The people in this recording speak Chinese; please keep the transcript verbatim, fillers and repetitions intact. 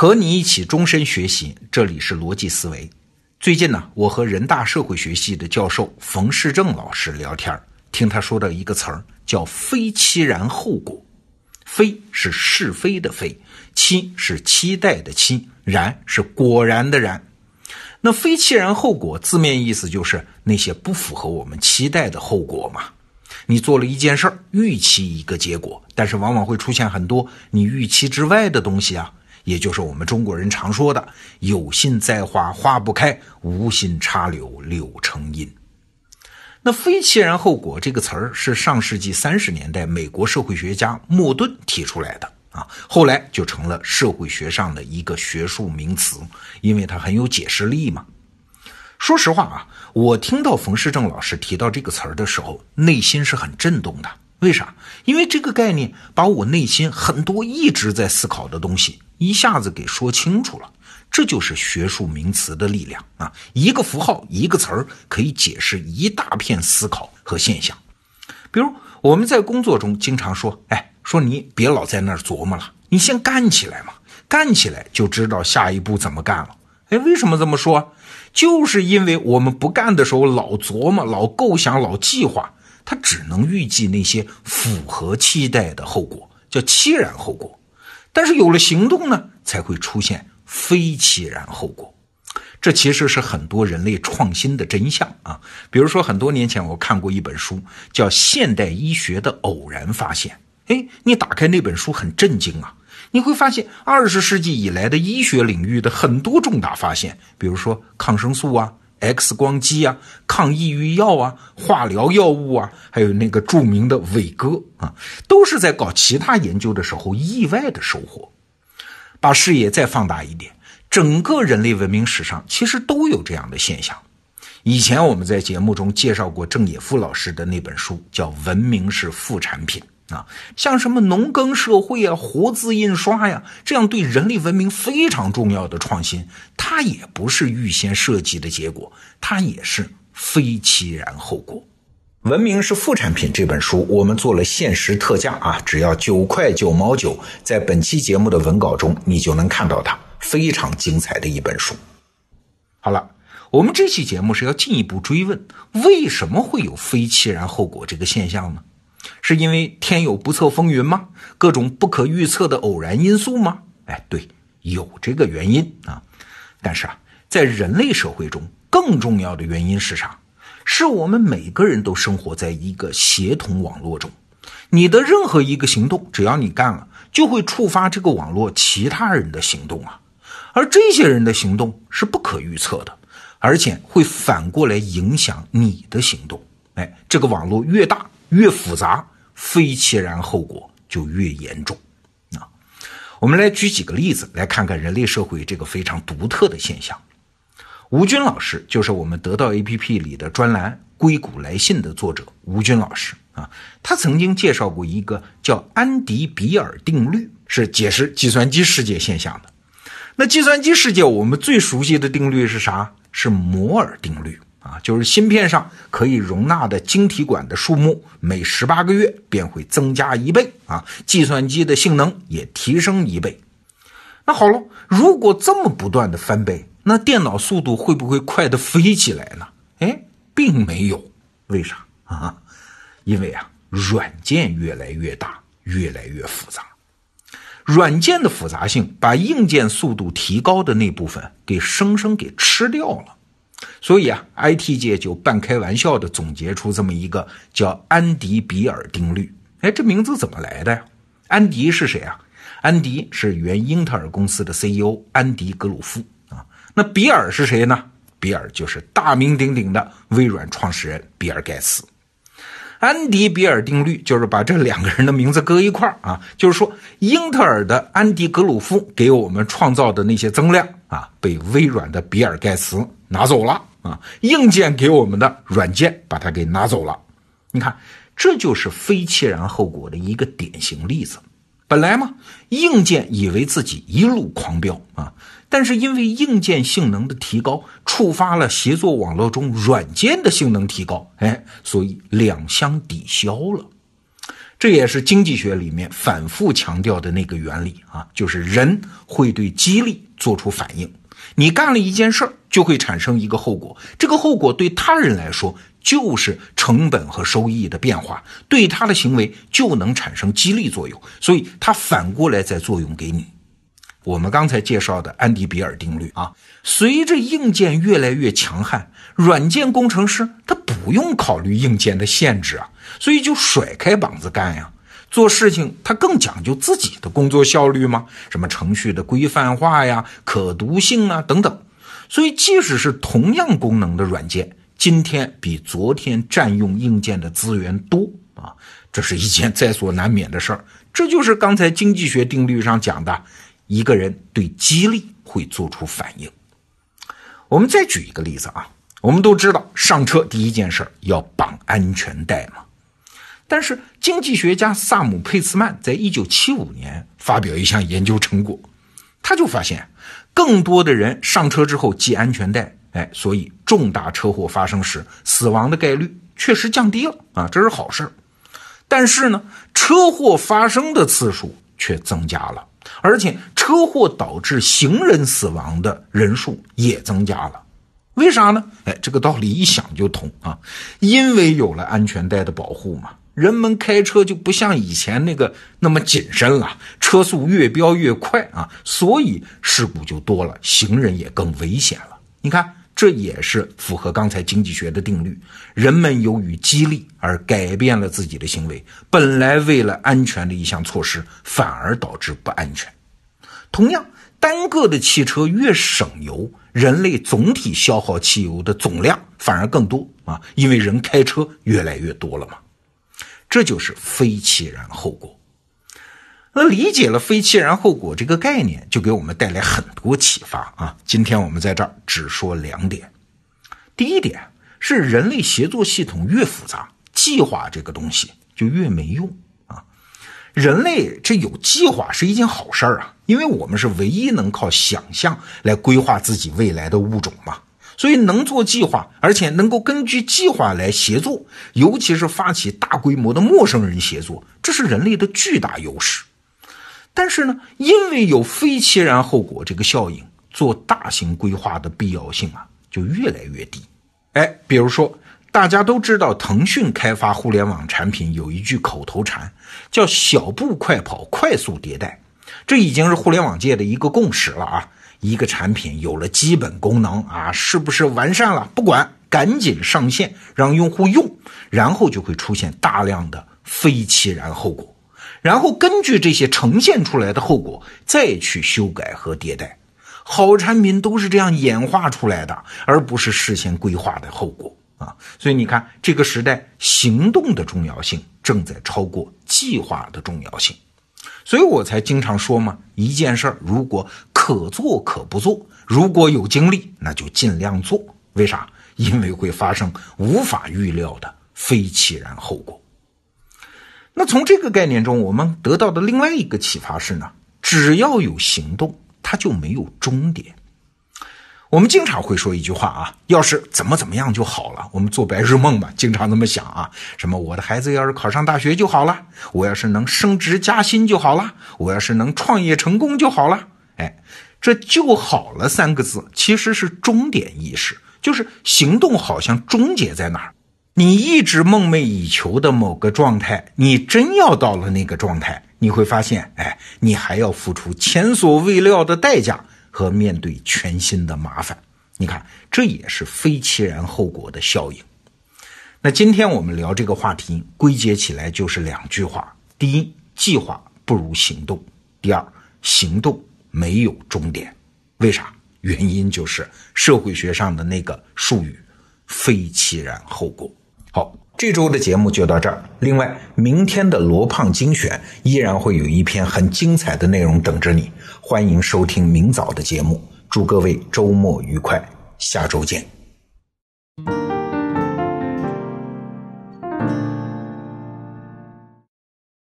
和你一起终身学习，这里是逻辑思维。最近呢，我和人大社会学系的教授冯世正老师聊天，听他说的一个词儿叫非期然后果。非是是非的非，期是期待的期，然是果然的然。那非期然后果字面意思就是那些不符合我们期待的后果嘛。你做了一件事儿，预期一个结果，但是往往会出现很多你预期之外的东西啊，也就是我们中国人常说的有心栽花花不开，无心插柳柳成荫。那非期然后果这个词儿是上世纪三十年代美国社会学家莫顿提出来的啊，后来就成了社会学上的一个学术名词，因为它很有解释力嘛。说实话啊，我听到冯世正老师提到这个词儿的时候，内心是很震动的。为啥？因为这个概念把我内心很多一直在思考的东西一下子给说清楚了。这就是学术名词的力量啊！一个符号，一个词儿，可以解释一大片思考和现象。比如我们在工作中经常说，哎，说你别老在那儿琢磨了，你先干起来嘛，干起来就知道下一步怎么干了。哎，为什么这么说？就是因为我们不干的时候老琢磨、老构想、老计划，它只能预计那些符合期待的后果，叫期然后果。但是有了行动呢，才会出现非期然后果。这其实是很多人类创新的真相啊。比如说很多年前我看过一本书叫《现代医学的偶然发现》，哎，你打开那本书很震惊啊，你会发现二十世纪以来的医学领域的很多重大发现，比如说抗生素啊、X 光机啊、抗抑郁药啊、化疗药物啊，还有那个著名的伟哥啊，都是在搞其他研究的时候意外的收获。把视野再放大一点，整个人类文明史上其实都有这样的现象。以前我们在节目中介绍过郑也夫老师的那本书叫《文明是副产品》啊，像什么农耕社会啊、活字印刷呀，这样对人类文明非常重要的创新，它也不是预先设计的结果，它也是非期然后果。文明是副产品这本书我们做了限时特价啊，只要九块九毛九，在本期节目的文稿中你就能看到它，非常精彩的一本书。好了，我们这期节目是要进一步追问，为什么会有非期然后果这个现象呢？是因为天有不测风云吗？各种不可预测的偶然因素吗？哎，对，有这个原因啊。但是啊，在人类社会中更重要的原因是啥？是我们每个人都生活在一个协同网络中，你的任何一个行动，只要你干了，就会触发这个网络其他人的行动啊。而这些人的行动是不可预测的，而且会反过来影响你的行动。哎，这个网络越大越复杂，非期然后果就越严重啊。我们来举几个例子，来看看人类社会这个非常独特的现象。吴军老师就是我们得到 A P P 里的专栏《硅谷来信》的作者吴军老师啊，他曾经介绍过一个叫安迪比尔定律，是解释计算机世界现象的。那计算机世界我们最熟悉的定律是啥？是摩尔定律啊，就是芯片上可以容纳的晶体管的数目每十八个月便会增加一倍啊，计算机的性能也提升一倍。那好了，如果这么不断的翻倍，那电脑速度会不会快得飞起来呢？哎，并没有。为啥啊？因为啊，软件越来越大，越来越复杂。软件的复杂性把硬件速度提高的那部分给生生给吃掉了。所以啊 ,I T 界就半开玩笑的总结出这么一个叫安迪比尔定律。哎，这名字怎么来的呀？安迪是谁啊？安迪是原英特尔公司的 C E O 安迪格鲁夫。那比尔是谁呢？比尔就是大名鼎鼎的微软创始人比尔盖茨。安迪比尔定律就是把这两个人的名字搁一块儿啊，就是说英特尔的安迪格鲁夫给我们创造的那些增量啊，被微软的比尔盖茨拿走了啊，硬件给我们的软件把它给拿走了。你看，这就是非期然后果的一个典型例子。本来嘛，硬件以为自己一路狂飙啊，但是因为硬件性能的提高，触发了协作网络中软件的性能提高，哎，所以两相抵消了。这也是经济学里面反复强调的那个原理啊，就是人会对激励做出反应。你干了一件事儿，就会产生一个后果，这个后果对他人来说就是成本和收益的变化，对他的行为就能产生激励作用，所以他反过来再作用给你。我们刚才介绍的安迪比尔定律啊，随着硬件越来越强悍，软件工程师他不用考虑硬件的限制啊，所以就甩开膀子干呀。做事情他更讲究自己的工作效率嘛，什么程序的规范化呀、可读性啊等等。所以即使是同样功能的软件，今天比昨天占用硬件的资源多啊，这是一件在所难免的事儿。这就是刚才经济学定律上讲的，一个人对激励会做出反应。我们再举一个例子啊，我们都知道上车第一件事要绑安全带嘛，但是经济学家萨姆佩茨曼在一九七五年发表一项研究成果，他就发现更多的人上车之后系安全带，哎，所以重大车祸发生时死亡的概率确实降低了啊，这是好事。但是呢，车祸发生的次数却增加了，而且车祸导致行人死亡的人数也增加了。为啥呢？哎，这个道理一想就通啊，因为有了安全带的保护嘛，人们开车就不像以前那个那么谨慎了，车速越飙越快啊，所以事故就多了，行人也更危险了。你看，这也是符合刚才经济学的定律，人们由于激励而改变了自己的行为，本来为了安全的一项措施反而导致不安全。同样，单个的汽车越省油，人类总体消耗汽油的总量反而更多啊，因为人开车越来越多了嘛。这就是非其然后果。那理解了非其然后果这个概念，就给我们带来很多启发啊。今天我们在这儿只说两点。第一点是，人类协作系统越复杂，计划这个东西就越没用啊。人类这有计划是一件好事儿啊，因为我们是唯一能靠想象来规划自己未来的物种嘛。所以能做计划，而且能够根据计划来协作，尤其是发起大规模的陌生人协作，这是人类的巨大优势。但是呢，因为有非其然后果这个效应，做大型规划的必要性啊就越来越低。哎，比如说大家都知道腾讯开发互联网产品有一句口头禅，叫小步快跑，快速迭代。这已经是互联网界的一个共识了啊，一个产品有了基本功能啊，是不是完善了不管，赶紧上线让用户用，然后就会出现大量的非其然后果。然后根据这些呈现出来的后果再去修改和迭代，好产品都是这样演化出来的，而不是事先规划的后果啊。所以你看，这个时代行动的重要性正在超过计划的重要性。所以我才经常说嘛，一件事儿如果可做可不做，如果有精力那就尽量做。为啥？因为会发生无法预料的非其然后果。那从这个概念中，我们得到的另外一个启发是呢，只要有行动，它就没有终点。我们经常会说一句话啊，要是怎么怎么样就好了。我们做白日梦嘛，经常这么想啊，什么我的孩子要是考上大学就好了，我要是能升职加薪就好了，我要是能创业成功就好了。哎，这就好了三个字，其实是终点意识，就是行动好像终结在哪儿。你一直梦寐以求的某个状态，你真要到了那个状态，你会发现，哎，你还要付出前所未料的代价和面对全新的麻烦。你看，这也是非其然后果的效应。那今天我们聊这个话题，归结起来就是两句话：第一，计划不如行动；第二，行动没有终点。为啥？原因就是社会学上的那个术语，非其然后果。好，这周的节目就到这儿。另外，明天的罗胖精选依然会有一篇很精彩的内容等着你，欢迎收听明早的节目。祝各位周末愉快，下周见。